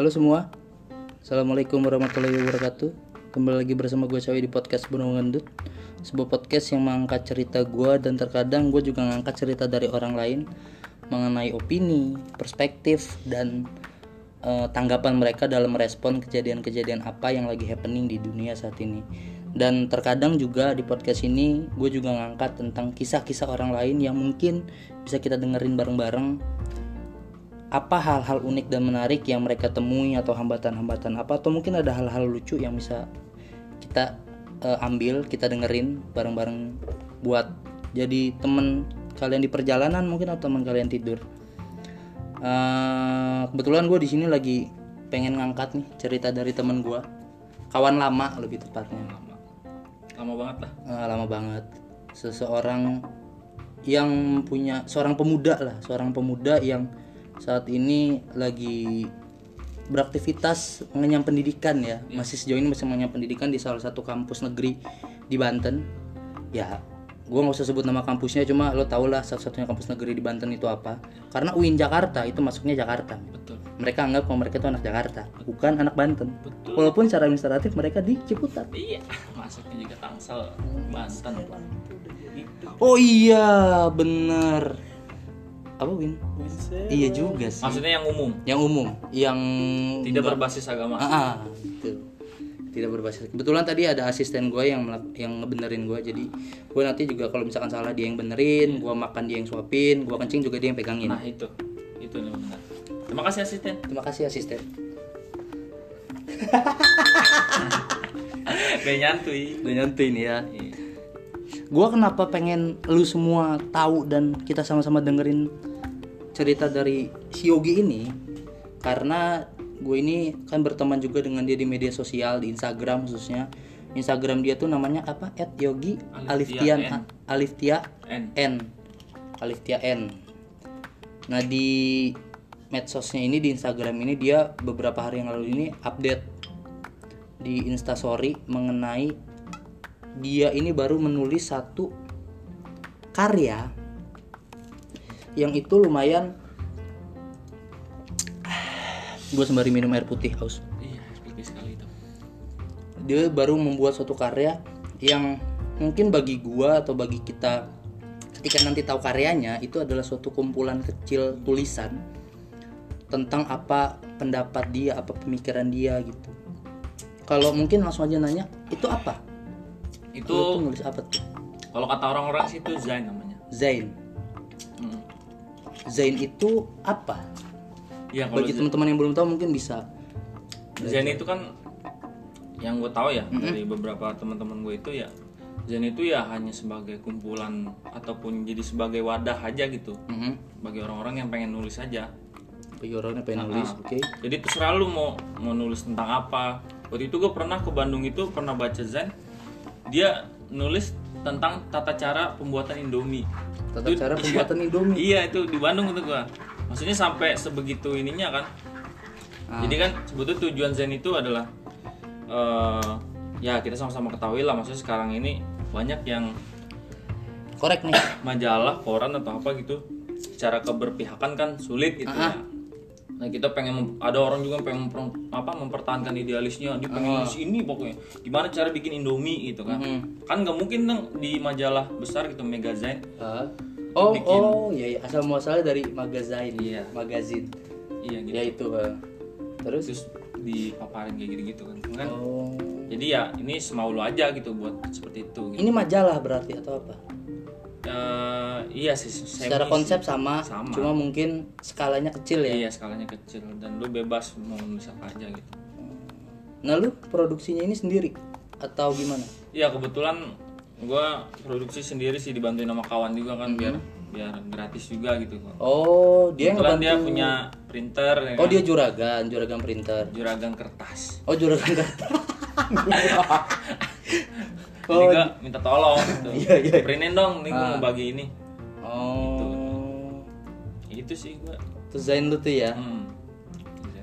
Halo semua, Assalamualaikum warahmatullahi wabarakatuh. Kembali lagi bersama gue Cowie di podcast Beno Ngendut, sebuah podcast yang mengangkat cerita gue dan terkadang gue juga mengangkat cerita dari orang lain mengenai opini, perspektif, dan tanggapan mereka dalam merespon kejadian-kejadian apa yang lagi happening di dunia saat ini. Dan terkadang juga di podcast ini gue juga ngangkat tentang kisah-kisah orang lain yang mungkin bisa kita dengerin bareng-bareng. Apa hal-hal unik dan menarik yang mereka temui, atau hambatan-hambatan apa, atau mungkin ada hal-hal lucu yang bisa kita ambil, kita dengerin bareng-bareng buat jadi temen kalian di perjalanan mungkin, atau temen kalian tidur. Kebetulan gue di sini lagi pengen ngangkat nih cerita dari temen gue, kawan lama lebih tepatnya. Lama banget lah. Lama banget. Seseorang yang punya, seorang pemuda yang saat ini lagi beraktivitas mengenyam pendidikan ya. Masih sejauh ini masih mengenyam pendidikan di salah satu kampus negeri di Banten. Ya, gue gak usah sebut nama kampusnya, cuma lo tau lah satu-satunya kampus negeri di Banten itu apa. Karena UIN Jakarta itu masuknya Jakarta. Betul. Mereka anggap kalau mereka itu anak Jakarta, bukan anak Banten. Betul. Walaupun secara administratif mereka di Ciputat. Iya, masuknya juga Tangsel, Banten. Oh iya, bener. Apa Win? Iya juga sih. Maksudnya yang umum? Yang umum, yang tidak berbasis agama. Gitu. Tidak berbasis. Kebetulan tadi ada asisten gue yang ngebenerin gue. Jadi gue nanti juga kalau misalkan salah dia yang benerin, gue makan dia yang suapin, gue kencing juga dia yang pegangin. Nah itu, yang benar. Terima kasih asisten. Terima kasih asisten. Gak nyantui nih ya. Iya. Gue kenapa pengen lu semua tahu dan kita sama-sama dengerin cerita dari si Yogi ini, karena gue ini kan berteman juga dengan dia di media sosial, di Instagram khususnya. Instagram dia tuh namanya apa? @Yogi Aliftian Aliftian N. Nah di medsosnya ini, di Instagram ini, dia beberapa hari yang lalu ini update di Instastory mengenai dia ini baru menulis satu karya yang itu lumayan. Gue sembari minum air putih haus. Iya, air putih sekali itu. Dia baru membuat suatu karya yang mungkin bagi gue atau bagi kita ketika nanti tahu karyanya, itu adalah suatu kumpulan kecil tulisan tentang apa pendapat dia, apa pemikiran dia gitu. Kalau mungkin langsung aja nanya, itu apa? Itu nulis apa tuh? Kalau kata orang-orang sih itu Zain namanya. Zain. Zain itu apa? Ya, bagi teman-teman yang belum tahu mungkin bisa. Zain itu kan yang gue tahu ya, dari beberapa teman-teman gue itu ya, Zain itu ya hanya sebagai kumpulan ataupun jadi sebagai wadah aja gitu, bagi orang-orang yang pengen nulis aja. Bagi orang yang pengen nulis, oke. Jadi terserah lu mau nulis tentang apa. Waktu itu gue pernah ke Bandung itu pernah baca Zain, dia nulis tentang tata cara pembuatan Indomie. Indomie. Iya, itu di Bandung itu gue. Maksudnya sampai sebegitu ininya kan. Jadi kan sebetulnya tujuan Zen itu adalah ya kita sama-sama ketahui lah, maksudnya sekarang ini banyak yang korek nih majalah, koran atau apa gitu, secara keberpihakan kan sulit gitu ya. Nah kita pengen ada orang juga pengen mempertahankan idealisnya, dia pengen nulis ini pokoknya gimana cara bikin Indomie gitu kan. Kan nggak mungkin dong di majalah besar gitu, Magazine. Iya, asal muasalnya dari Magazine. Iya. Magazine. Iya gitu. Ya itu. Terus dipaparin kayak gitu kan. Jadi ya ini semau lu aja gitu buat seperti itu gitu. Ini majalah berarti atau apa? Iya sih, secara konsep sama, cuma mungkin skalanya kecil ya. Iya, skalanya kecil dan lu bebas mau nulis apa aja gitu. Nah, lu produksinya ini sendiri atau gimana? Iya, kebetulan gua produksi sendiri sih, dibantuin sama kawan juga kan, biar gratis juga gitu. Oh, dia kebetulan ngebantu. Dia punya printer ya. Oh, kan? Dia juragan printer. Juragan kertas. Oh, juragan kertas. Jadi gue minta tolong gitu. Iya. Printin dong, nih gue mau bagi ini. Itu sih gue. Itu Zain lu tuh ya.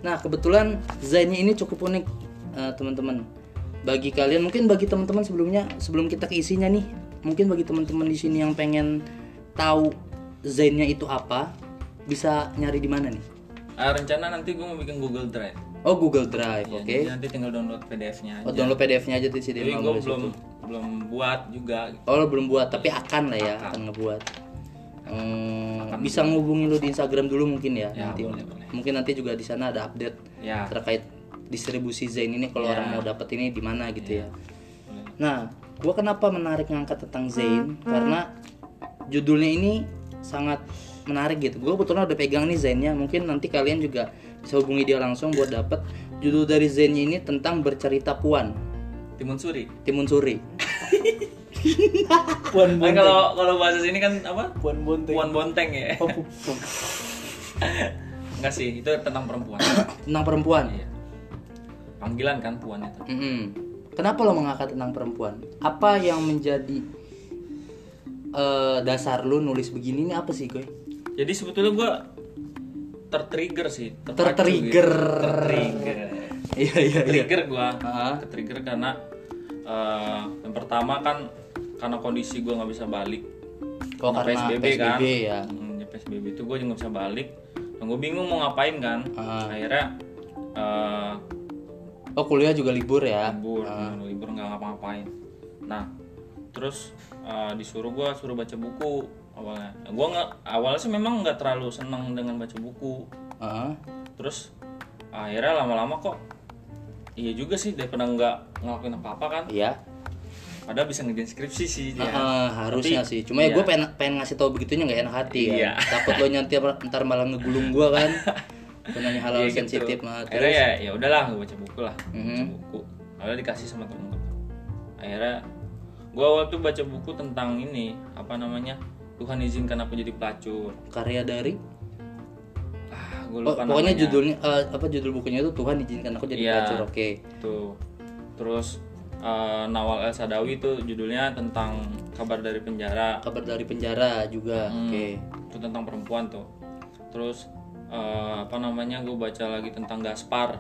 Nah kebetulan Zainnya ini cukup unik, teman-teman. Bagi kalian, mungkin bagi teman-teman sebelumnya, sebelum kita ke isinya nih, mungkin bagi teman-teman di sini yang pengen tahu Zainnya itu apa, bisa nyari di mana nih? Rencana nanti gue mau bikin Google Drive. Oh, Google Drive, ya, oke. Okay. Nanti tinggal download PDF-nya aja. Oh, download PDF-nya aja di sini. Jadi gue belum buat juga. Oh, lo belum buat, tapi akan lah ya, akan ngebuat. Bisa ngubungin lo di Instagram dulu mungkin ya, ya nanti. Boleh. Mungkin nanti juga di sana ada update ya, terkait distribusi Zain ini kalau ya, orang mau dapat ini di mana gitu ya. Nah, gua kenapa menarik ngangkat tentang Zain? Karena judulnya ini sangat menarik gitu. Gue kebetulan udah pegang nih Zainnya. Mungkin nanti kalian juga bisa hubungi dia langsung buat dapet judul dari Zainnya ini tentang bercerita Puan. Timun Suri. Puan Bonteng. Kalau bahasa sini kan apa? Puan Bonteng ya. Enggak sih, itu tentang perempuan. Tentang perempuan. Iya. Panggilan kan Puan itu. Mm-hmm. Kenapa lo mengangkat tentang perempuan? Apa yang menjadi dasar lo nulis begini ini apa sih, Goy? Jadi sebetulnya gue tertrigger. Iya. Trigger gue, ketrigger karena yang pertama kan karena kondisi gue nggak bisa balik. Kok karena PSBB kan? Ya. PSBB itu gue juga nggak bisa balik. Gue bingung mau ngapain kan? Akhirnya. Kuliah juga libur ya? Libur nggak ngapa-ngapain. Nah, terus disuruh gue baca buku. Awalnya sih memang nggak terlalu senang dengan baca buku. Terus akhirnya lama-lama kok iya juga sih, daripada nggak ngelakuin apa-apa kan. Iya. Padahal bisa ngerjain skripsi sih dia. Harusnya tapi, sih. Cuma ya gue pengen ngasih tau begitunya nggak enak hati ya. Takut lo nyantai ntar malah ngegulung gue kan. Penanya hal yang sensitif mah. Akhirnya ya udahlah gue baca buku lah. Baca buku. Akhirnya dikasih sama temen-temen. Akhirnya gue waktu baca buku tentang ini apa namanya? Tuhan izinkan aku jadi pelacur. Karya dari? Gue lupa namanya. Pokoknya judulnya judul bukunya itu Tuhan izinkan aku jadi pelacur. Oke. Tuh. Terus Nawal El Sadawi itu judulnya tentang kabar dari penjara. Kabar dari penjara juga. Oke. Itu tentang perempuan tuh. Terus gue baca lagi tentang Gaspar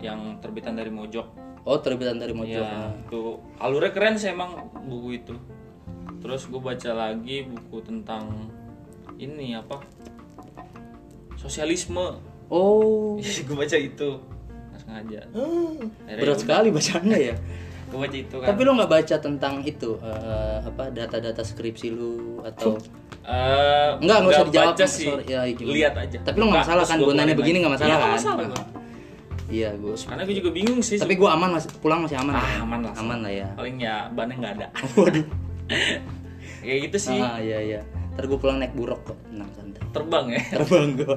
yang terbitan dari Mojok. Oh, terbitan dari Mojok. Ya, tuh alurnya keren sih emang buku itu. Terus gue baca lagi buku tentang ini apa? Sosialisme. Oh, gue baca itu. Nggak sengaja. Berat sekali bacaannya ya. Gue baca itu kan. Tapi lo nggak baca tentang itu data-data skripsi lu atau? Enggak usah dijawab sih. Ya, lihat aja. Tapi lo nggak masalah kan gue nanya begini nggak masalah kan? Iya gue. Karena gue juga bingung sih. Tapi gue aman pulang masih aman. Aman lah ya. Paling ya bannya nggak ada. Waduh. Kayak gitu sih. Iya. Ntar gue pulang naik buruk kok. Tenang santai. Terbang ya. Terbang gue.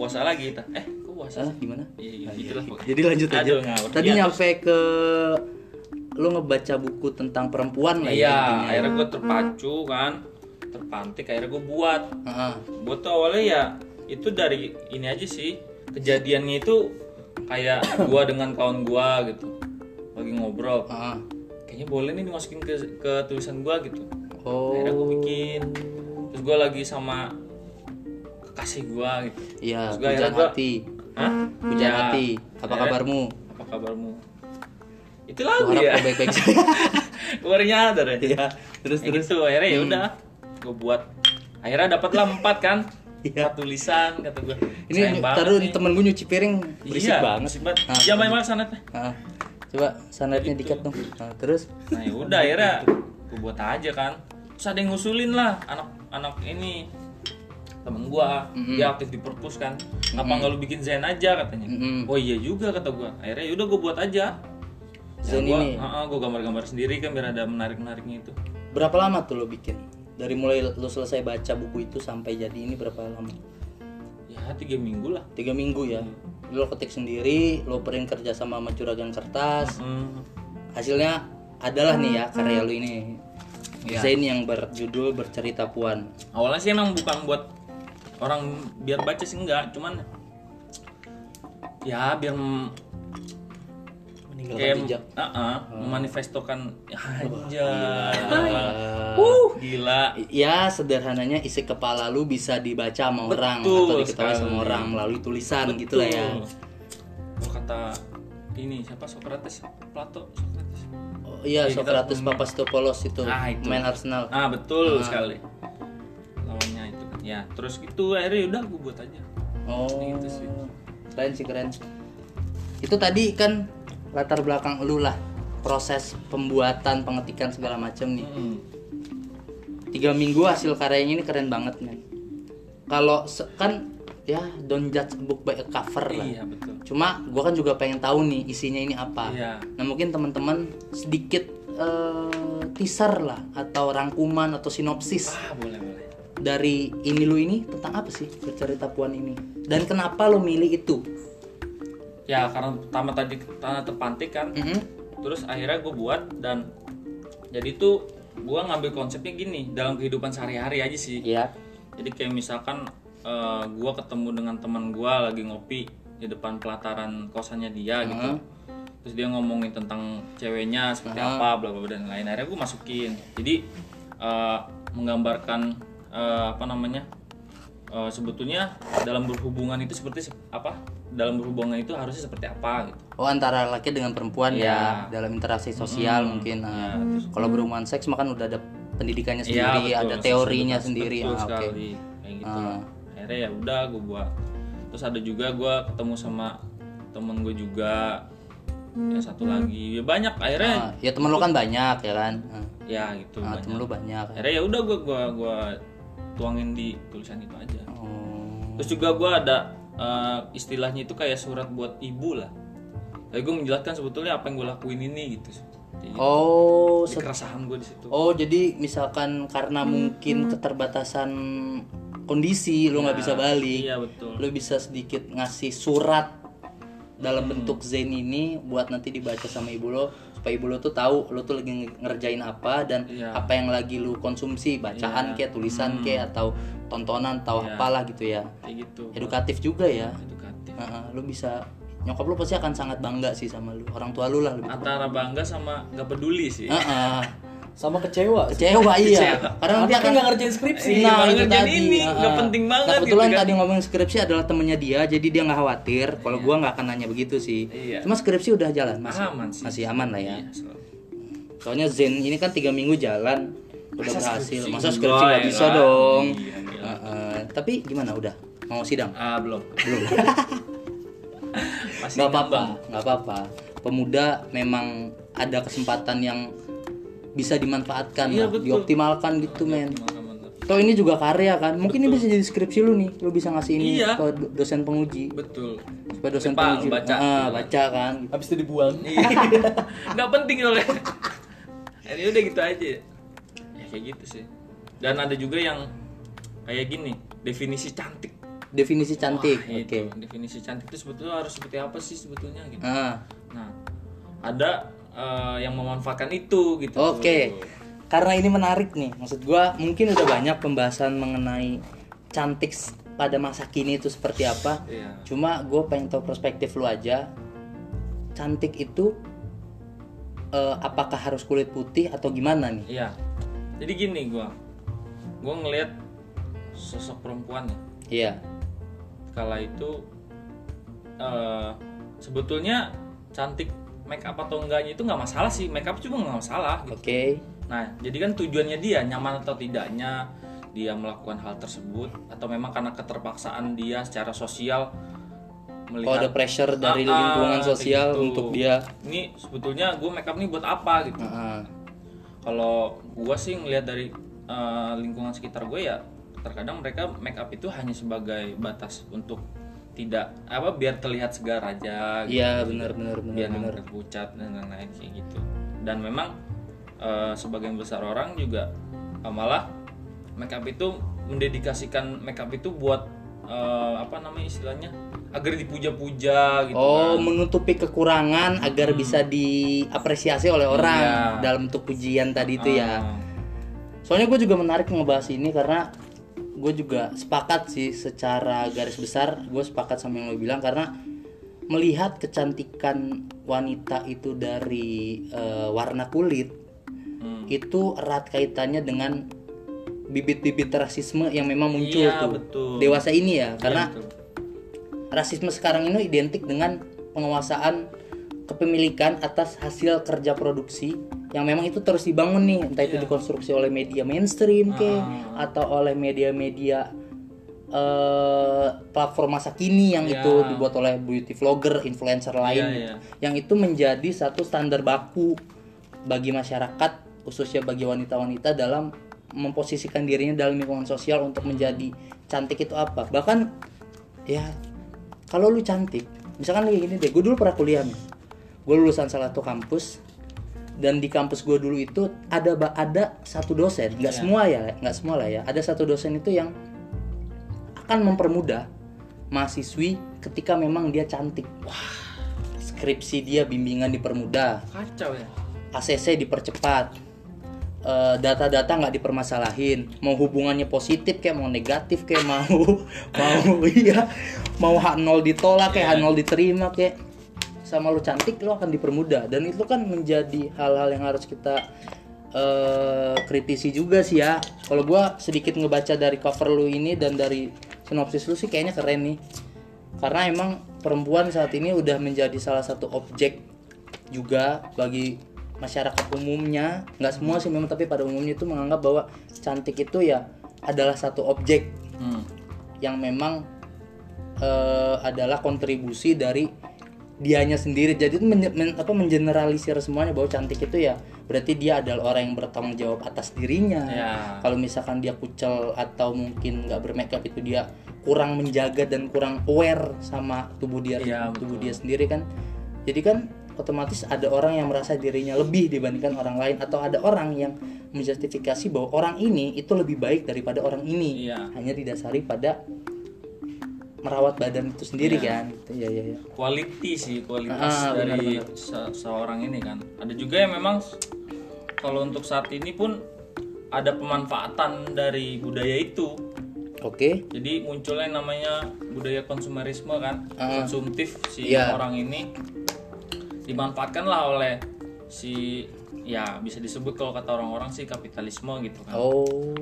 Puasa lagi kita. Gue puasa gimana? Iya gitulah. Jadi lanjut aja. Tadi nyampe ke lo ngebaca buku tentang perempuan lah. Iya. Akhirnya gue terpacu kan. Terpantik akhirnya gue buat. Gue tuh awalnya ya itu dari ini aja sih, kejadiannya itu kayak gue dengan kawan gue gitu lagi ngobrol. Kayaknya boleh nih dimasukin ke tulisan gue gitu. Akhirnya gue bikin. Terus gue lagi sama kekasih gue gitu. Iya. Hujan hati. Apa kabarmu? Itu lagu ya. Harap baik-baik saja. Keluarnya ada deh. Iya. Terus tuh akhirnya ya udah. Gue buat akhirnya dapatlah 4 kan. Iya. Tulisan kata gue ini taruh temen gue nyuci piring berisik banget ya main sanatnya. Coba sanatnya gitu. Dikat dong. Terus nah ya udah akhirnya gue buat aja kan. Terus ada yang ngusulin lah anak ini temen gue. Dia aktif di perpus kan. Apa nggak lu bikin Zen aja katanya. Oh iya juga kata gue. Akhirnya yaudah gue buat aja Zen ini. Gue gambar-gambar sendiri kan biar ada menarik-menariknya itu. Berapa lama tuh lo bikin? Dari mulai lo selesai baca buku itu sampai jadi ini berapa lama? Ya 3 minggu lah. 3 minggu ya. Lo ketik sendiri, lo print kerja sama juragan kertas. Hasilnya adalah nih ya karya lo ini. Ya. Desain yang berjudul bercerita Puan. Awalnya sih emang bukan buat orang biar baca sih enggak, cuman ya biar meninggalkan jejak. Memanifestokan gila. Ya sederhananya isi kepala lu bisa dibaca sama orang. Betul, atau diketahui sama orang melalui tulisan. Betul. Gitu lah ya. Oh, kata ini siapa? Socrates, Plato, Socrates. Oh iya, Socrates Papastopoulos itu. Main Arsenal. Betul sekali. Lawannya itu. Ya, terus gitu akhirnya udah gue buat aja. Oh, gitu sih. Keren sih. Itu tadi kan latar belakang lu lah, proses pembuatan, pengetikan segala macam nih. 3 minggu hasil karyanya ini keren banget, men. Kalau kan ya don't judge a book by a cover lah. Iya, betul. Cuma gue kan juga pengen tahu nih isinya ini apa. Iya. Nah mungkin teman-teman sedikit teaser lah atau rangkuman atau sinopsis. Ah, boleh. Dari ini lu ini tentang apa sih cerita Puan ini? Dan kenapa lu milih itu? Ya karena pertama tadi karena terpantik kan. Terus akhirnya gue buat, dan jadi tuh gue ngambil konsepnya gini dalam kehidupan sehari-hari aja sih. Iya. Jadi kayak misalkan gue ketemu dengan teman gue lagi ngopi di depan pelataran kosannya dia gitu. Terus dia ngomongin tentang ceweknya seperti apa, bla bla dan lain-lain. Akhirnya gue masukin. Jadi menggambarkan sebetulnya dalam berhubungan itu seperti apa? Dalam berhubungan itu harusnya seperti apa gitu. Oh, antara laki dengan perempuan ya, dalam interaksi sosial mungkin. Kalau berhubungan seks makan udah ada pendidikannya sendiri, ya, betul, ada teorinya sendiri. Oke. Kayak gitu. Akhirnya ya udah gue buat. Terus ada juga gue ketemu sama temen gue juga. Ya satu lagi. Ya banyak akhirnya. Ya temen lu kan banyak ya kan. Ya gitu. Temen lu banyak. Akhirnya ya udah gue tuangin di tulisan itu aja. Terus juga gue ada istilahnya itu kayak surat buat ibu lah. Jadi gue menjelaskan sebetulnya apa yang gue lakuin ini gitu. Jadi kekerasan gue di situ. Oh, jadi misalkan karena mungkin keterbatasan kondisi lu nggak bisa balik, lu bisa sedikit ngasih surat dalam bentuk zen ini buat nanti dibaca sama ibu lo, supaya ibu lo tuh tahu lo tuh lagi ngerjain apa dan apa yang lagi lo konsumsi, bacaan kayak tulisan kayak atau tontonan atau apalah gitu ya. Kayak gitu. Edukatif juga ya. Edukatif. Lo bisa, nyokap lo pasti akan sangat bangga sih sama lo, orang tua lo lah. Antara bangga sama nggak peduli sih. Sama kecewa iya. Karena nanti akan nggak ngerjain skripsi. Nah itu tadi ini nggak penting banget. Nah, kebetulan gitu, tadi ngomongin skripsi adalah temennya dia, jadi dia nggak khawatir. Kalau gue nggak akan nanya begitu sih. Cuma skripsi udah jalan, masih aman lah ya. Soalnya Zen ini kan 3 minggu jalan udah berhasil. Masa skripsi nggak bisa dong. Tapi gimana, udah mau sidang? Belum. Nggak apa-apa. Pemuda memang ada kesempatan yang bisa dimanfaatkan, dioptimalkan gitu, men. Toh ini juga karya kan, mungkin ini bisa jadi skripsi lu nih, lu bisa ngasih ini ke dosen penguji. Betul. Supaya dosen penguji baca kan. Habis itu dibuang. Nggak penting loh. Ini udah gitu aja. Ya kayak gitu sih. Dan ada juga yang kayak gini, definisi cantik. Definisi cantik. Oke. Definisi cantik itu sebetulnya harus seperti apa sih sebetulnya gitu. Nah, ada yang memanfaatkan itu gitu. Oke. Karena ini menarik nih. Maksud gua mungkin udah banyak pembahasan mengenai cantik pada masa kini itu seperti apa. Cuma gua pengen tahu perspektif lu aja. Cantik itu apakah harus kulit putih atau gimana nih? Iya. Jadi gini, gua ngelihat sosok perempuan ya. Iya. Kala itu sebetulnya cantik make up atau enggaknya itu nggak masalah sih, make up cuma nggak masalah gitu. Nah jadi kan tujuannya dia nyaman atau tidaknya dia melakukan hal tersebut, atau memang karena keterpaksaan dia secara sosial melihat ada pressure dari lingkungan sosial gitu. Untuk dia ini sebetulnya gue make up ini buat apa gitu. Kalau gue sih ngelihat dari lingkungan sekitar gue ya, terkadang mereka make up itu hanya sebagai batas untuk tidak apa, biar terlihat segar aja gitu. Iya, benar. Biar enggak pucat dan lain-lain kayak gitu. Dan memang sebagian besar orang juga malah make up itu mendedikasikan make up itu buat istilahnya agar dipuja-puja gitu. Menutupi kekurangan agar bisa diapresiasi oleh orang dalam bentuk pujian tadi itu ya. Soalnya gue juga menarik ngebahas ini karena gue juga sepakat sih, secara garis besar gue sepakat sama yang lo bilang, karena melihat kecantikan wanita itu dari warna kulit itu erat kaitannya dengan bibit-bibit rasisme yang memang muncul dewasa ini ya, karena rasisme sekarang ini identik dengan penguasaan kepemilikan atas hasil kerja produksi yang memang itu terus dibangun nih, entah itu dikonstruksi oleh media mainstream atau oleh media-media platform masa kini yang itu dibuat oleh beauty vlogger, influencer lain yang itu menjadi satu standar baku bagi masyarakat, khususnya bagi wanita-wanita dalam memposisikan dirinya dalam lingkungan sosial untuk menjadi cantik itu apa. Bahkan ya kalau lu cantik, misalkan kayak gini deh, gue dulu pernah kuliah nih, gue lulusan salah satu kampus, dan di kampus gue dulu itu ada satu dosen, nggak semua lah ya, ada satu dosen itu yang akan mempermudah mahasiswi ketika memang dia cantik. Wah, skripsi dia bimbingan dipermudah, kacau ya. ACC dipercepat, data-data nggak dipermasalahin, mau hubungannya positif kayak mau negatif kayak mau H0 ditolak kayak H0 diterima kayak, sama lu cantik lu akan dipermudah. Dan itu kan menjadi hal-hal yang harus kita kritisi juga sih ya. Kalau gua sedikit ngebaca dari cover lu ini dan dari sinopsis lu sih kayaknya keren nih, karena emang perempuan saat ini udah menjadi salah satu objek juga bagi masyarakat umumnya, nggak semua sih memang, tapi pada umumnya itu menganggap bahwa cantik itu ya adalah satu objek yang memang adalah kontribusi dari dianya sendiri. Jadi itu mengeneralisir semuanya bahwa cantik itu ya berarti dia adalah orang yang bertanggung jawab atas dirinya. Kalau misalkan dia kucel atau mungkin nggak bermakeup, itu dia kurang menjaga dan kurang aware sama tubuh dia sendiri kan. Jadi kan otomatis ada orang yang merasa dirinya lebih dibandingkan orang lain, atau ada orang yang menjustifikasi bahwa orang ini itu lebih baik daripada orang ini, hanya didasari pada merawat badan itu sendiri kan. Iya. Quality sih, kualitas dari seorang ini kan. Ada juga yang memang kalau untuk saat ini pun ada pemanfaatan dari budaya itu. Oke. Jadi munculnya namanya budaya konsumerisme kan, konsumtif si orang ini dimanfaatkanlah oleh si, ya bisa disebut kalau kata orang-orang sih kapitalisme gitu kan.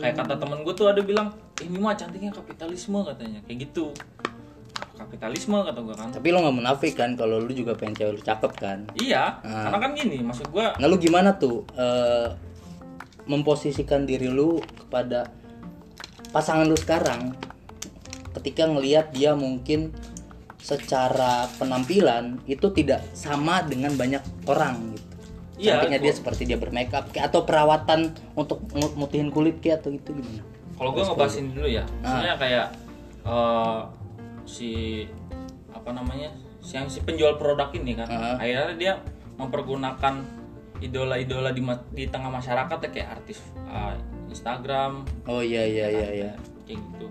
Kayak kata temen gue tuh ada bilang, ini mah cantiknya kapitalisme katanya, kayak gitu. Kapitalisme kata gue kan. Tapi lo nggak munafik kan kalau lo juga pengen cewek lo cakep kan? Iya. Karena kan gini, maksud gue. Nah lo gimana tuh memposisikan diri lo kepada pasangan lo sekarang, ketika ngelihat dia mungkin secara penampilan itu tidak sama dengan banyak orang gitu. Cantiknya dia seperti dia bermakeup atau perawatan untuk mutihin kulit kayak atau gitu gimana? Kalau gue ngebahasin dulu ya, misalnya kayak si penjual produk ini kan, akhirnya dia mempergunakan idola-idola di tengah masyarakat ya, kayak artis Instagram. Oh iya. Kayak gitu,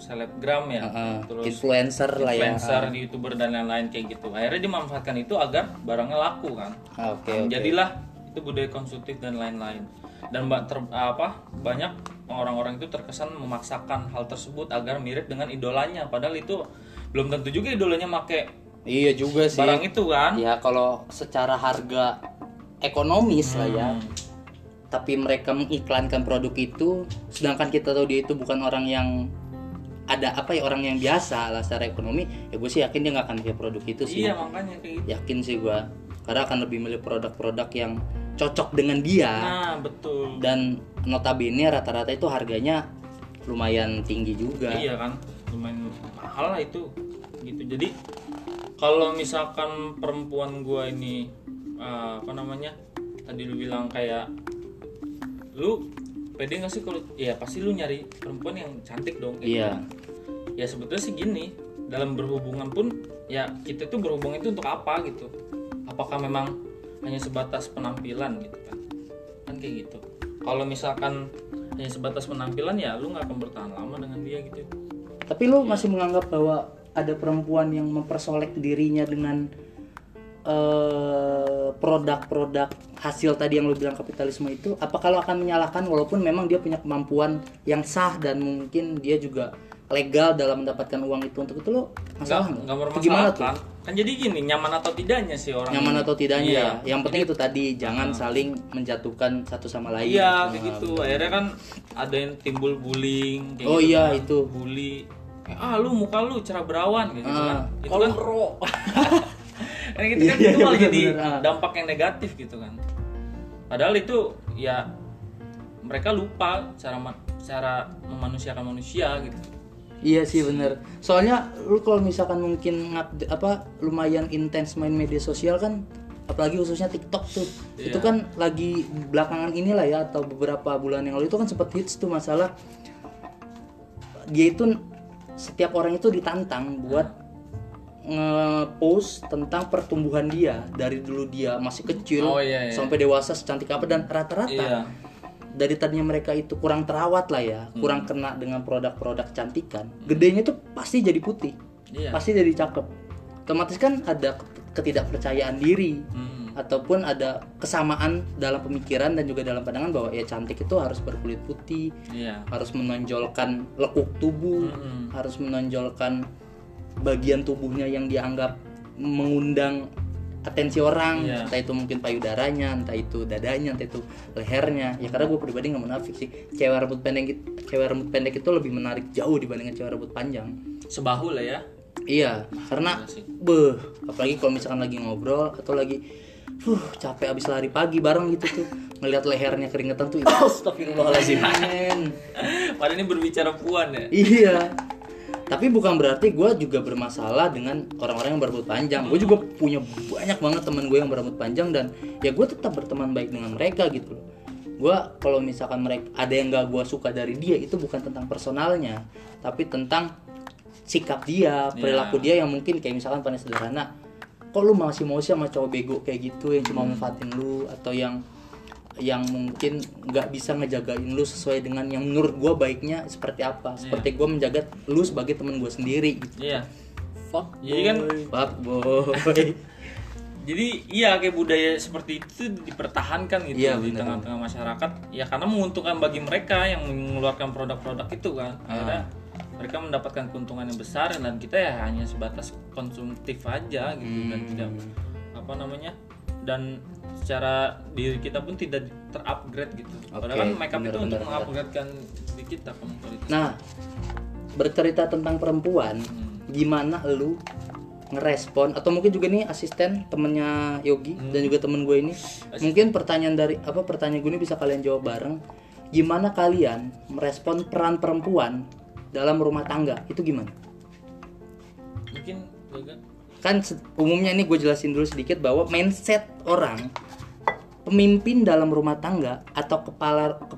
selebgram ya, terus influencer ya, YouTuber dan lain-lain kayak gitu. Akhirnya dimanfaatkan itu agar barangnya laku kan. Oke. Jadilah itu budaya konsumtif dan lain-lain. Dan banyak orang-orang itu terkesan memaksakan hal tersebut agar mirip dengan idolanya, padahal itu belum tentu juga idolanya make. Iya juga sih. Barang itu kan. Ya kalau secara harga ekonomis lah ya. Tapi mereka mengiklankan produk itu, sedangkan kita tahu dia itu bukan orang yang orang yang biasa lah secara ekonomi. Ya gue sih yakin dia nggak akan milih produk itu sih. Iya makanya kayak gitu. Yakin sih gue, karena akan lebih milih produk-produk yang cocok dengan dia. Nah betul. Dan notabene rata-rata itu harganya lumayan tinggi juga. Iya kan, lumayan mahal lah itu gitu. Jadi kalau misalkan perempuan gue ini tadi lu bilang kayak lu pede nggak sih kalau ya pasti lu nyari perempuan yang cantik dong. Iya. Ya sebetulnya sih gini, dalam berhubungan pun ya kita tuh berhubungan itu untuk apa gitu? Apakah memang hanya sebatas penampilan gitu kan? Kan kayak gitu. Kalau misalkan hanya sebatas penampilan ya lu nggak akan bertahan lama dengan dia gitu. Tapi lu masih menganggap bahwa ada perempuan yang mempersolek dirinya dengan produk-produk hasil tadi yang lo bilang kapitalisme itu, apa kalau akan menyalahkan walaupun memang dia punya kemampuan yang sah dan mungkin dia juga legal dalam mendapatkan uang itu untuk itu, lo masalah nggak? Gimana tuh? Kan jadi gini, nyaman atau tidaknya sih orang. Nyaman ini. Atau tidaknya ya. Yang penting jadi, itu tadi jangan saling menjatuhkan satu sama lain. Iya kayak gitu. Akhirnya kan ada yang timbul bullying. Kayak itu. Bully. Lu muka lu cerah berawan kayak gitu kan. Itu kan roh. Karena gitu kan itu malah jadi dampak yang negatif gitu kan. Padahal itu ya mereka lupa cara memanusiakan manusia gitu. Iya sih benar. Soalnya lu kalau misalkan mungkin lumayan intens main media sosial kan, apalagi khususnya TikTok tuh. Yeah. Itu kan lagi belakangan inilah ya, atau beberapa bulan yang lalu itu kan sempat hits tuh masalah dia itu setiap orang itu ditantang buat nge-post tentang pertumbuhan dia dari dulu dia masih kecil sampai dewasa secantik apa, dan rata-rata dari tadinya mereka itu kurang terawat lah ya, kurang kena dengan produk-produk cantikan, gedenya tuh pasti jadi putih, pasti jadi cakep, otomatis kan ada ketidakpercayaan diri ataupun ada kesamaan dalam pemikiran dan juga dalam pandangan bahwa ya cantik itu harus berkulit putih, harus menonjolkan lekuk tubuh, harus menonjolkan bagian tubuhnya yang dianggap mengundang atensi orang, entah itu mungkin payudaranya, entah itu dadanya, entah itu lehernya. Ya karena gue pribadi nggak munafik sih, cewek rambut pendek itu lebih menarik jauh dibandingkan cewek rambut panjang. Sebahu lah ya. Iya, karena apalagi kalau misalkan lagi ngobrol atau lagi capek abis lari pagi bareng gitu tuh, ngelihat lehernya keringetan tuh. Astagfirullahaladzim. Padahal ini berbicara puan ya. Iya. Tapi bukan berarti gue juga bermasalah dengan orang-orang yang berambut panjang. Gue juga punya banyak banget teman gue yang berambut panjang, dan ya gue tetap berteman baik dengan mereka gitu loh. Gue kalau misalkan mereka ada yang gak gue suka dari dia, itu bukan tentang personalnya, tapi tentang sikap dia, perilaku dia yang mungkin kayak misalkan paling sederhana, kok lu masih mau sih sama cowok bego kayak gitu yang cuma manfaatin lu, atau yang mungkin nggak bisa ngejagain lu sesuai dengan yang menurut gue baiknya seperti apa, seperti gue menjaga lu sebagai teman gue sendiri gitu. Fuck boy. Jadi iya, kayak budaya seperti itu dipertahankan gitu di tengah-tengah masyarakat ya, karena menguntungkan bagi mereka yang mengeluarkan produk-produk itu kan. Akhirnya mereka mendapatkan keuntungan yang besar, dan kita ya hanya sebatas konsumtif aja gitu, dan tidak dan secara diri kita pun tidak terupgrade gitu. Padahal kan makeup itu untuk mengupgradekan diri kita kualitas. Nah, bercerita tentang perempuan, gimana lu ngerespon, atau mungkin juga nih asisten temennya Yogi dan juga temen gue ini, mungkin pertanyaan gue ini bisa kalian jawab bareng. Gimana kalian merespon peran perempuan dalam rumah tangga? Itu gimana? Mungkin juga kan umumnya ini gue jelasin dulu sedikit bahwa mindset orang pemimpin dalam rumah tangga atau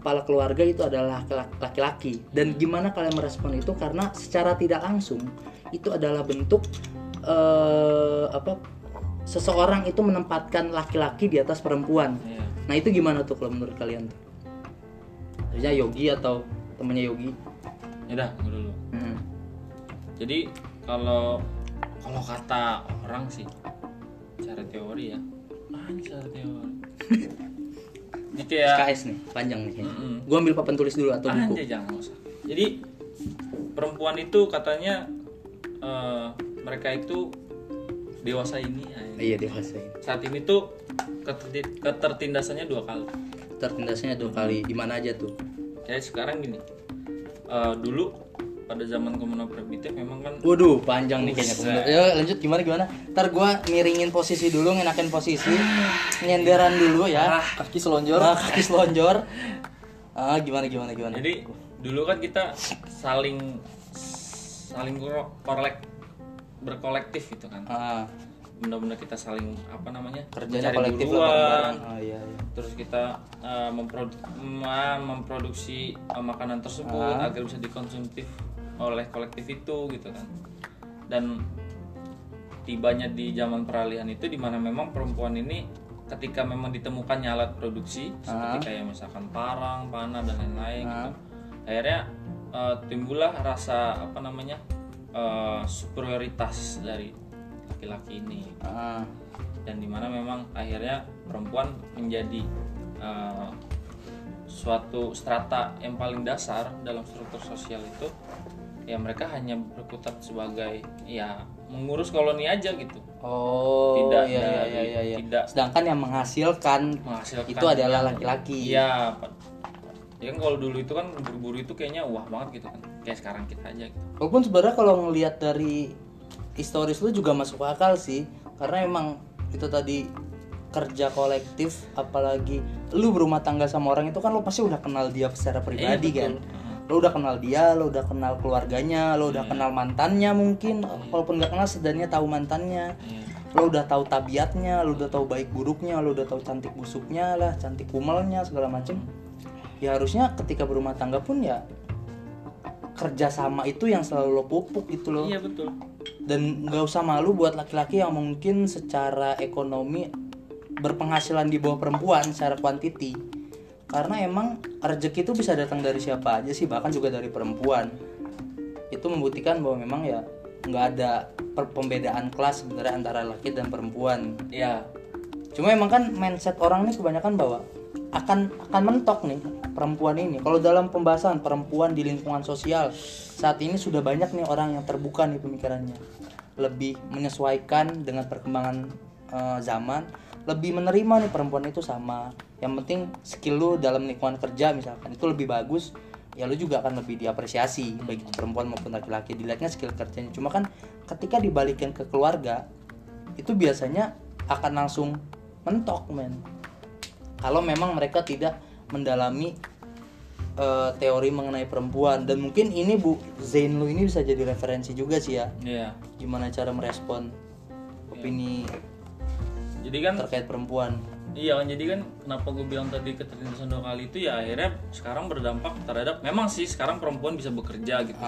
kepala keluarga itu adalah laki-laki, dan gimana kalian merespon itu, karena secara tidak langsung itu adalah bentuk seseorang itu menempatkan laki-laki di atas perempuan. Nah itu gimana tuh kalau menurut kalian? Misalnya Yogi atau temennya Yogi. Yaudah gue dulu. Jadi kalau kata orang sih, secara teori ya, secara teori jadi kayak SKS nih, panjang nih. Gue ambil papan tulis dulu atau buku? Jangan usah. Jadi perempuan itu katanya mereka itu dewasa ini. Iya, dewasa ini. Saat ini tuh ketertindasannya 2 kali. Ketertindasannya 2 kali, dimana aja tuh? Kayak sekarang gini, dulu pada zaman komuno primitif memang kan, waduh panjang nih kayaknya. Yo lanjut, gimana ntar gua miringin posisi dulu, ngenakin posisi, nyenderan dulu ya, kaki selonjor. Gimana jadi dulu kan kita saling berkolektif gitu kan, benar-benar kita saling kerjanya kolektif lah. Terus kita memproduksi makanan tersebut agar bisa dikonsumtif oleh kolektif itu gitu kan. Dan tibanya di zaman peralihan itu, di mana memang perempuan ini ketika memang ditemukannya alat produksi seperti kayak misalkan parang, panah dan lain-lain gitu, akhirnya timbullah rasa superioritas dari laki-laki ini. Dan di mana memang akhirnya perempuan menjadi suatu strata yang paling dasar dalam struktur sosial itu, ya mereka hanya berkutat sebagai ya mengurus koloni aja gitu. Tidak. Sedangkan yang menghasilkan itu adalah laki-laki. Iya. Ya kan, kalau dulu itu kan berburu itu kayaknya wah banget gitu kan, kayak sekarang kita aja gitu. Walaupun sebenarnya kalau ngelihat dari historis lu juga masuk akal sih, karena emang itu tadi kerja kolektif, apalagi lu berumah tangga sama orang itu kan lu pasti udah kenal dia secara pribadi kan. lo udah kenal dia, lo udah kenal keluarganya, lo udah kenal mantannya mungkin, walaupun nggak kenal setidaknya tahu mantannya, lo udah tahu tabiatnya, lo udah tahu baik buruknya, lo udah tahu cantik busuknya lah, cantik kumelnya segala macem. Ya harusnya ketika berumah tangga pun ya kerjasama itu yang selalu lo pupuk gitu lo. Iya betul. Dan nggak usah malu buat laki-laki yang mungkin secara ekonomi berpenghasilan di bawah perempuan secara kuantiti, karena emang rezeki itu bisa datang dari siapa aja sih, bahkan juga dari perempuan. Itu membuktikan bahwa memang ya nggak ada pembedaan kelas sebenarnya antara laki dan perempuan. Ya. Cuma emang kan mindset orang nih kebanyakan bahwa akan mentok nih perempuan ini. Kalau dalam pembahasan perempuan di lingkungan sosial saat ini sudah banyak nih orang yang terbuka nih pemikirannya, lebih menyesuaikan dengan perkembangan zaman, lebih menerima nih perempuan itu sama. Yang penting skill lu dalam lingkungan kerja misalkan itu lebih bagus, ya lu juga akan lebih diapresiasi, baik itu perempuan maupun laki-laki, dilihatnya skill kerjanya. Cuma kan ketika dibalikin ke keluarga itu biasanya akan langsung mentok men, kalau memang mereka tidak mendalami teori mengenai perempuan. Dan mungkin ini Bu Zain lu ini bisa jadi referensi juga sih ya, gimana cara merespon opini jadi kan terkait perempuan. Iya kan, jadi kan kenapa gue bilang tadi ketertindasan dua kali itu ya akhirnya sekarang berdampak terhadap, memang sih sekarang perempuan bisa bekerja gitu.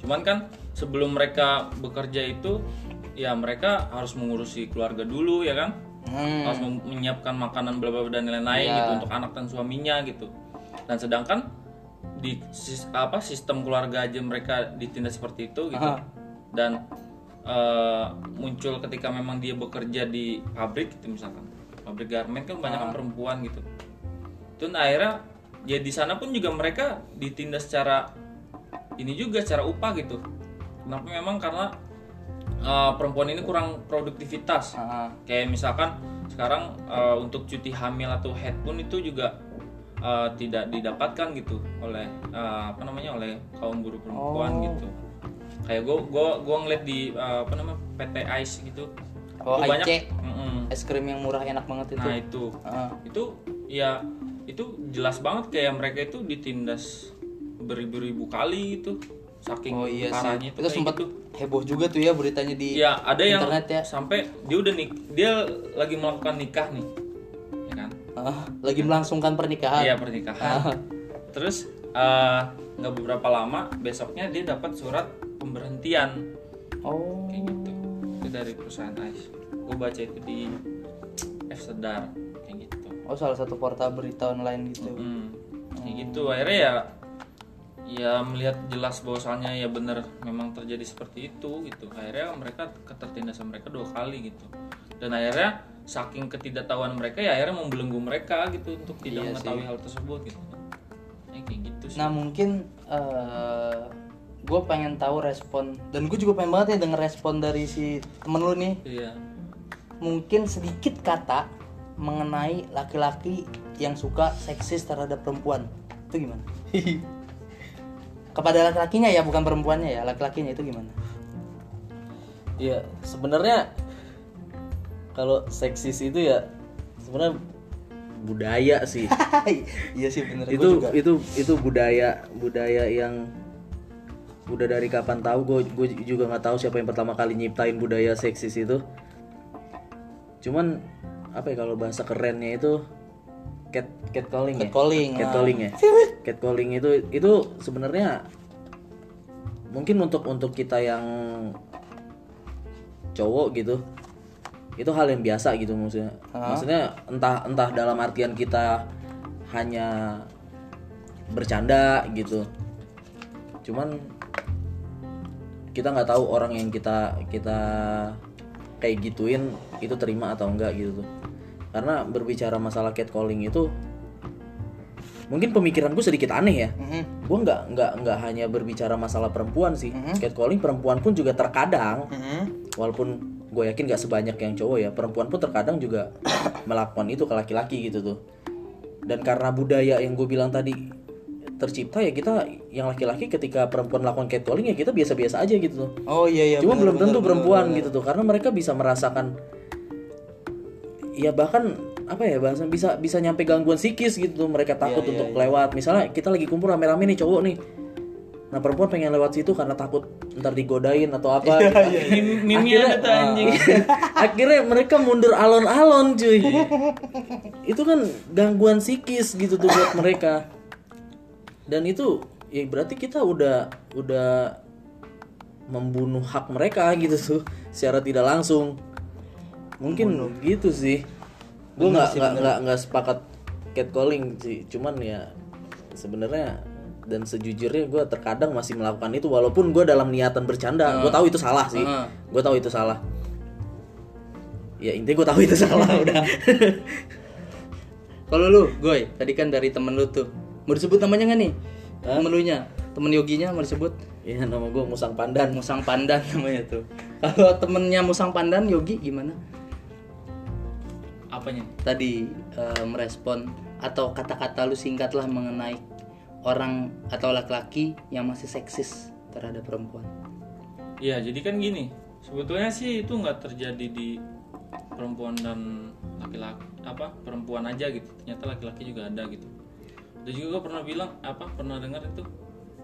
Cuman kan sebelum mereka bekerja itu ya mereka harus mengurusi keluarga dulu ya kan, harus menyiapkan makanan bla bla dan lain-lain gitu untuk anak dan suaminya gitu. Dan sedangkan di sistem keluarga aja mereka ditindas seperti itu gitu. Dan muncul ketika memang dia bekerja di pabrik gitu misalkan. Pabrik garment kan banyak perempuan gitu. Itu akhirnya ya di sana pun juga mereka ditindas secara ini juga, secara upah gitu. Kenapa? Memang karena perempuan ini kurang produktivitas. Kayak misalkan sekarang untuk cuti hamil atau haid pun itu juga tidak didapatkan gitu oleh oleh kaum buruh perempuan gitu. Kayak gue ngeliat di PT Ice gitu. Banyak es krim yang murah enak banget itu. Nah itu, itu ya itu jelas banget kayak mereka itu ditindas beribu-ribu kali gitu, saking parahnya itu. Itu sempat gitu. Heboh juga tuh ya beritanya di ya, ada internet yang ya. Sampai dia udah dia lagi melakukan nikah nih, ya kan? Lagi melangsungkan pernikahan. Iya pernikahan. Terus nggak beberapa lama besoknya dia dapat surat pemberhentian. Kayak gitu. Itu dari perusahaan Ice. Gue baca itu di F Sedar kayak gitu. Salah satu portal berita online gitu. Kayak gitu. Akhirnya ya melihat jelas bahwasannya ya benar memang terjadi seperti itu gitu. Akhirnya mereka ketertindasan mereka dua kali gitu. Dan akhirnya saking ketidaktahuan mereka ya akhirnya membelenggu mereka gitu untuk tidak mengetahui hal tersebut gitu. Kayak gitu sih. Nah mungkin gue pengen tahu respon, dan gue juga pengen banget denger respon dari si temen lu nih. Mungkin sedikit kata mengenai laki-laki yang suka seksis terhadap perempuan itu gimana? Kepada laki-lakinya ya, bukan perempuannya ya, laki-lakinya itu gimana? Ya sebenarnya kalau seksis itu ya sebenarnya budaya sih. Iya sih benar. Itu budaya yang udah dari kapan tahu, gue juga nggak tahu siapa yang pertama kali nyiptain budaya seksis itu. Cuman apa ya kalau bahasa kerennya itu catcalling itu sebenarnya mungkin untuk kita yang cowok gitu itu hal yang biasa gitu maksudnya. Entah dalam artian kita hanya bercanda gitu, cuman kita nggak tahu orang yang kita kayak gituin itu terima atau enggak gitu tuh. Karena berbicara masalah catcalling itu mungkin pemikiran gue sedikit aneh ya. Gue nggak hanya berbicara masalah perempuan sih. Catcalling perempuan pun juga terkadang, walaupun gue yakin nggak sebanyak yang cowok ya, perempuan pun terkadang juga melakukan itu ke laki-laki gitu tuh. Dan karena budaya yang gue bilang tadi tercipta ya, kita yang laki-laki ketika perempuan melakukan catcalling ya kita biasa-biasa aja gitu tuh. Cuma belum tentu perempuan gitu tuh, karena mereka bisa merasakan ya bahkan apa ya bahasa bisa nyampe gangguan psikis gitu tuh. Mereka takut kelewat. Misalnya kita lagi kumpul rame-rame nih cowok nih, Nah perempuan pengen lewat situ karena takut ntar digodain atau apa. Akhirnya, akhirnya mereka mundur alon-alon cuy. Itu kan gangguan psikis gitu tuh buat mereka. Dan itu ya berarti kita udah membunuh hak mereka gitu tuh secara tidak langsung. Mungkin gitu sih. Gue nggak sepakat catcalling sih. Cuman ya sebenarnya dan sejujurnya gue terkadang masih melakukan itu walaupun gue dalam niatan bercanda. Gue tahu itu salah sih. Gue tahu itu salah. Ya intinya gue tahu itu salah udah. Kalau lu, Goy, tadi kan dari temen lu tuh. Mau disebut namanya nggak nih? Temen lu nya, temen Yoginya mau disebut? Iya, nama gue Musang Pandan. Musang Pandan namanya tuh. Kalau temennya Musang Pandan, Yogi gimana? Apanya? Tadi merespon atau kata-kata lu singkatlah mengenai orang atau laki-laki yang masih seksis terhadap perempuan. Iya, jadi kan gini. Sebetulnya sih itu enggak terjadi di perempuan dan laki-laki, apa? Perempuan aja gitu. Ternyata laki-laki juga ada gitu. Dan juga gue pernah bilang pernah dengar itu.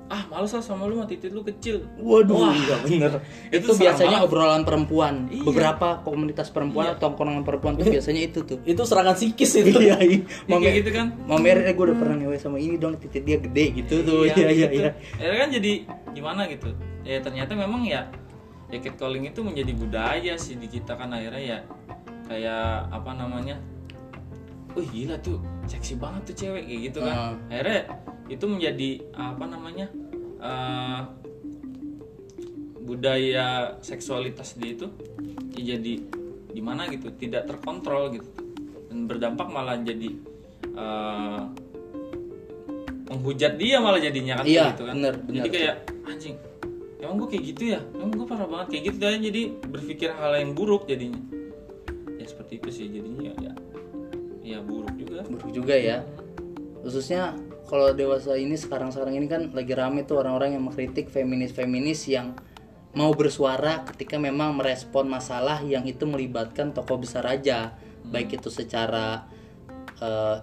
Ah, malas lah sama lu mah titik lu kecil. Waduh, enggak bener. Itu biasanya sama obrolan perempuan. Iya. Beberapa komunitas perempuan atau tongkrongan perempuan tuh biasanya itu tuh. Itu serangan psikis itu. Iya. Kayak gitu kan. Mamer gue udah pernah ngewe sama ini dong, titik dia gede gitu tuh. Iya. Ya kan jadi gimana gitu. Ya ternyata memang ya catcalling itu menjadi budaya sih di kita kan akhirnya ya kayak apa namanya? Wih, gila tuh, seksi banget tuh cewek kayak gitu kan. Akhirnya itu menjadi apa namanya budaya seksualitas dia itu ya jadi gimana gitu tidak terkontrol gitu dan berdampak malah jadi menghujat dia malah jadinya kan iya, gitu kan bener, jadi kayak anjing emang gue kayak gitu ya emang gue parah banget kayak gitu kan jadi berpikir hal yang buruk jadinya ya seperti itu sih jadinya ya buruk juga ya khususnya kalau dewasa ini sekarang ini kan lagi rame tuh orang-orang yang mengkritik feminis yang mau bersuara ketika memang merespon masalah yang itu melibatkan tokoh besar aja baik itu secara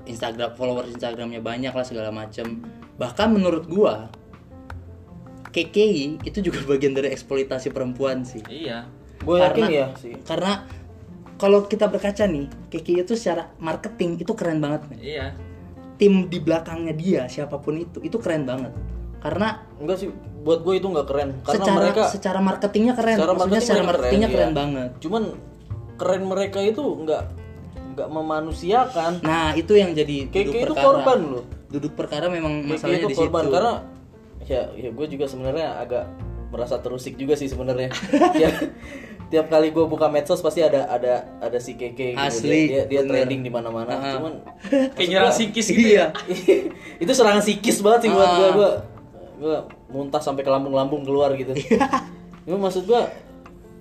Instagram followers Instagramnya banyak lah segala macem. Bahkan menurut gua KKI itu juga bagian dari eksploitasi perempuan sih. Iya. Gua yakin ya sih. Karena kalau kita berkaca nih KKI itu secara marketing itu keren banget nih. Iya. Tim di belakangnya dia siapapun itu keren banget karena enggak sih buat gue itu nggak keren karena secara marketingnya keren secara marketingnya keren banget cuman keren mereka itu nggak memanusiakan nah itu yang jadi duduk perkara itu korban loh duduk perkara memang masalahnya di situ karena ya gue juga sebenarnya agak merasa terusik juga sih sebenarnya tiap kali gue buka medsos pasti ada si Keke asli gitu. dia trending di mana-mana cuman kayak nyerang psikis gitu ya itu serangan psikis banget sih buat gue muntah sampai ke lambung keluar gitu itu maksud gue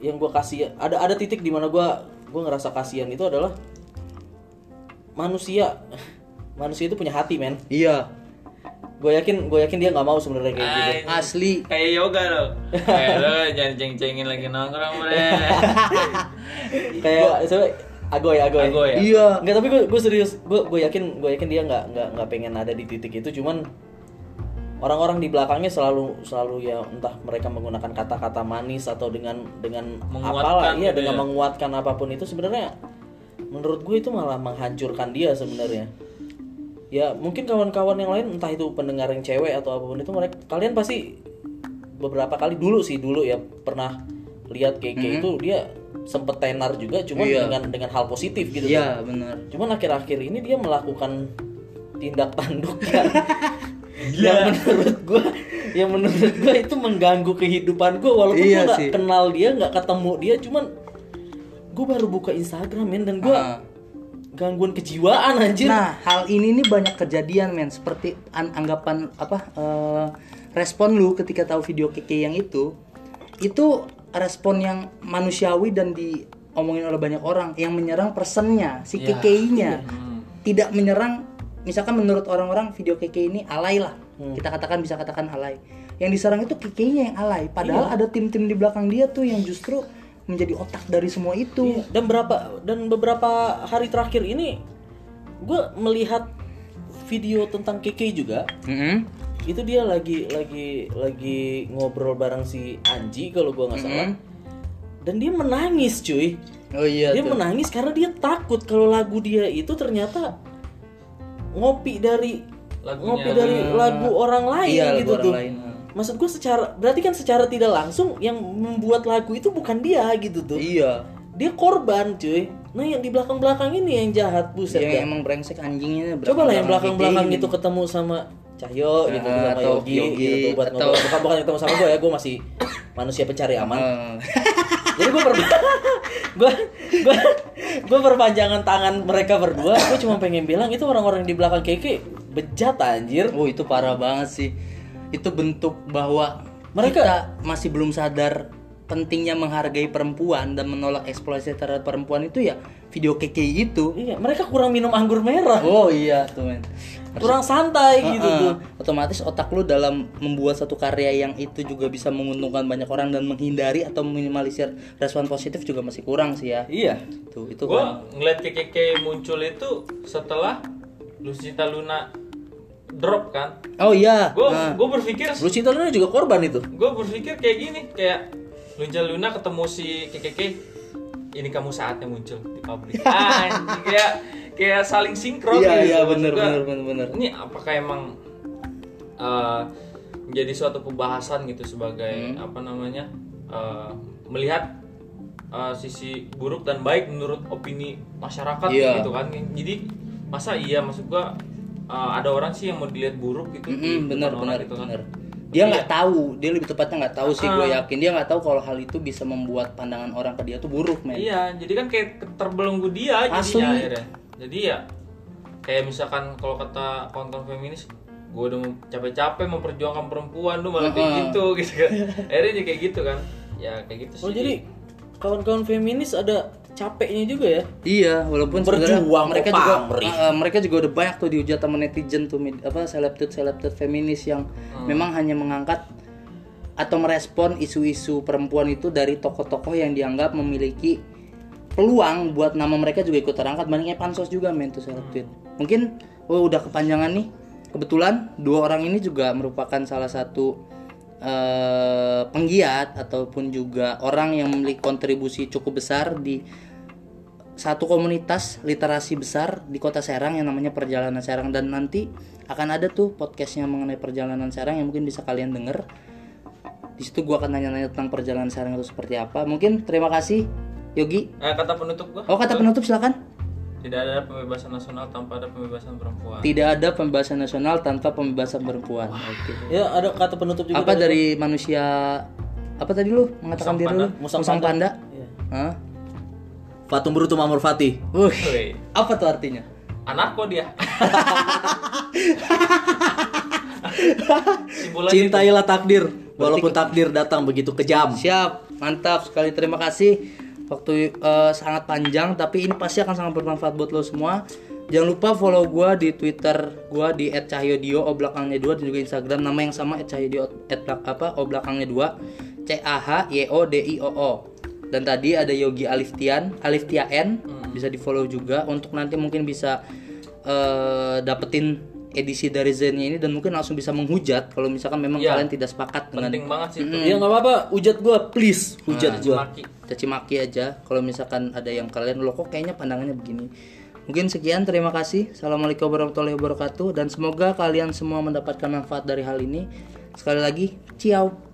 yang gue kasihan ada titik di mana gue ngerasa kasihan itu adalah manusia itu punya hati men iya gue yakin dia nggak mau sebenarnya kayak gitu asli kayak yoga loh kayak lo jangan ceng-cengin lagi nongkrong bre kayak agoy iya nggak tapi gue serius gue yakin dia nggak pengen ada di titik itu cuman orang-orang di belakangnya selalu ya entah mereka menggunakan kata-kata manis atau dengan apalah iya dengan menguatkan apapun itu sebenarnya menurut gue itu malah menghancurkan dia sebenarnya. Ya mungkin kawan-kawan yang lain entah itu pendengar yang cewek atau apapun itu mereka kalian pasti beberapa kali dulu ya pernah lihat KK itu dia sempet tenar juga cuman dengan hal positif gitu ya kan? Benar cuman akhir-akhir ini dia melakukan tindak tanduk kan yang menurut gue itu mengganggu kehidupan gue walaupun gue nggak kenal dia nggak ketemu dia cuman gue baru buka Instagram men dan gue gangguan kejiwaan anjir. Nah, hal ini nih banyak kejadian men, seperti anggapan respon lu ketika tahu video Keke yang itu respon yang manusiawi dan diomongin oleh banyak orang yang menyerang personnya, si Keke-nya. Tidak menyerang misalkan menurut orang-orang video Keke ini alay lah. Kita bisa katakan alay. Yang diserang itu Keke-nya yang alay, padahal ada tim-tim di belakang dia tuh yang justru menjadi otak dari semua itu. Dan beberapa hari terakhir ini gue melihat video tentang Keke juga. itu dia lagi ngobrol bareng si Anji kalau gue nggak salah, dan dia menangis cuy. Oh iya. Dia tuh menangis karena dia takut kalau lagu dia itu ternyata ngopi dari lagunya, ngopi dari lagu orang lain, iya, gitu orang tuh. Lain. Maksud gue secara berarti kan secara tidak langsung yang membuat lagu itu bukan dia gitu tuh. Iya. Dia korban cuy. Nah yang di belakang-belakang ini yang jahat, buset. Iya, emang brengsek anjingnya. Coba lah yang belakang-belakang itu ketemu sama Cahyo gitu, sama Yogi, gitu buat atau ngobrol. Bukan ketemu sama gue ya, gue masih manusia pencari aman. Jadi gue perpanjangan tangan mereka berdua. Gue cuma pengen bilang itu orang-orang di belakang Keke bejat anjir. Oh itu parah banget sih. Itu bentuk bahwa mereka kita masih belum sadar pentingnya menghargai perempuan dan menolak eksploitasi terhadap perempuan itu ya video Keke itu. Iya, mereka kurang minum anggur merah. Oh iya tuh men. Kurang santai gitu tuh. Otomatis otak lu dalam membuat satu karya yang itu juga bisa menguntungkan banyak orang dan menghindari atau minimalisir respon positif juga masih kurang sih ya. Iya. Tuh itu gua kan ngeliat Keke muncul itu setelah Lucinta Luna drop kan. Oh iya. Gua berpikir Lucinta Luna juga korban itu. Gua berpikir kayak gini, kayak Lucinta Luna ketemu si Keke, ini kamu saatnya muncul di publik. Kayak saling sinkron. Iya, gitu. Iya benar. Ini apakah emang menjadi suatu pembahasan gitu sebagai melihat sisi buruk dan baik menurut opini masyarakat gitu kan. Jadi masa iya maksud gua ada orang sih yang mau dilihat buruk gitu. Benar gitu kan. Dia nggak tahu, dia lebih tepatnya nggak tahu sih, gue yakin dia nggak tahu kalau hal itu bisa membuat pandangan orang ke dia tuh buruk, men. Iya, jadi kan kayak terbelenggu dia jadinya akhirnya. Jadi ya kayak misalkan kalau kata konten feminis, gue udah capek-capek memperjuangkan perempuan, lu malah kayak gitu kan. Akhirnya jadi kayak gitu kan, ya kayak gitu sih. Oh jadi kawan-kawan feminis ada capeknya juga ya? Iya, walaupun sebenarnya mereka juga udah banyak tuh dihujat sama netizen tuh apa selebtut feminis yang memang hanya mengangkat atau merespon isu-isu perempuan itu dari tokoh-tokoh yang dianggap memiliki peluang buat nama mereka juga ikut terangkat. Banyaknya pansos juga men tuh selebtut. Mungkin udah kepanjangan nih. Kebetulan dua orang ini juga merupakan salah satu penggiat ataupun juga orang yang memiliki kontribusi cukup besar di satu komunitas literasi besar di Kota Serang yang namanya Perjalanan Serang, dan nanti akan ada tuh podcastnya mengenai Perjalanan Serang yang mungkin bisa kalian denger. Di situ gua akan nanya-nanya tentang Perjalanan Serang itu seperti apa. Mungkin terima kasih Yogi. Kata penutup gua. Oh, kata penutup silakan. Tidak ada pembebasan nasional tanpa ada pembebasan perempuan. Tidak ada pembebasan nasional tanpa pembebasan perempuan. Oke. Okay. Ya ada kata penutup juga. Apa dari itu? Manusia apa tadi lu mengatakan diri lu? Musang Panda. Iya. Hah? Fatum Brutum Amor Fati. Apa tuh artinya? Anakku dia. Cintailah takdir walaupun takdir datang begitu kejam. Siap. Mantap sekali. Terima kasih. Waktu sangat panjang, tapi ini pasti akan sangat bermanfaat buat lo semua. Jangan lupa follow gue di Twitter gue di @cahyodio @belakangnya2 dan juga Instagram nama yang sama @cahyodio @belakangnya2 CAHYODIOO. Dan tadi ada Yogi Aliftian bisa di follow juga untuk nanti mungkin bisa dapetin edisi dari Zennya ini dan mungkin langsung bisa menghujat kalau misalkan memang kalian tidak sepakat dengan. Penting banget sih itu. Ya enggak apa-apa, hujat gua please, hujat gua. Caci maki aja kalau misalkan ada yang kalian lo kok kayaknya pandangannya begini. Mungkin sekian, terima kasih. Assalamualaikum warahmatullahi wabarakatuh dan semoga kalian semua mendapatkan manfaat dari hal ini. Sekali lagi, ciao.